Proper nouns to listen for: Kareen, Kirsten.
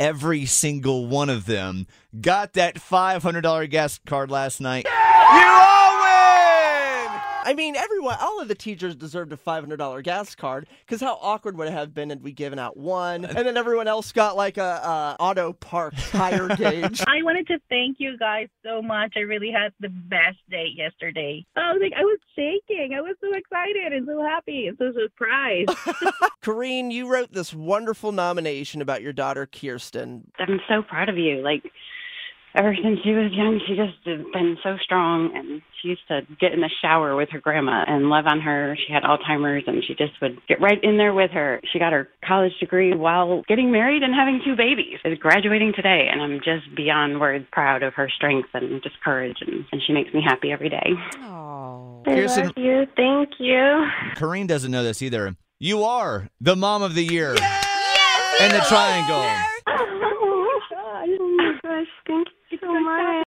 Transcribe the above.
every single one of them. Got that $500 gas card last night. Yeah! You I mean, everyone, all of the teachers deserved a $500 gas card, because how awkward would it have been had we given out one, and then everyone else got like a auto park tire gauge. I wanted to thank you guys so much. I really had the best day yesterday. I was shaking. I was so excited and so happy and so surprised. Kareen, you wrote this wonderful nomination about your daughter, Kirsten. I'm so proud of you. Ever since she was young, she just has been so strong, and she used to get in the shower with her grandma and love on her. She had Alzheimer's, and she just would get right in there with her. She got her college degree while getting married and having two babies. She's graduating today, and I'm just beyond words proud of her strength and just courage, and she makes me happy every day. Oh, I love you. Thank you. Kareen doesn't know this either. You are the Mom of the Year. Yes! And the triangle. Oh, my gosh. Thank you.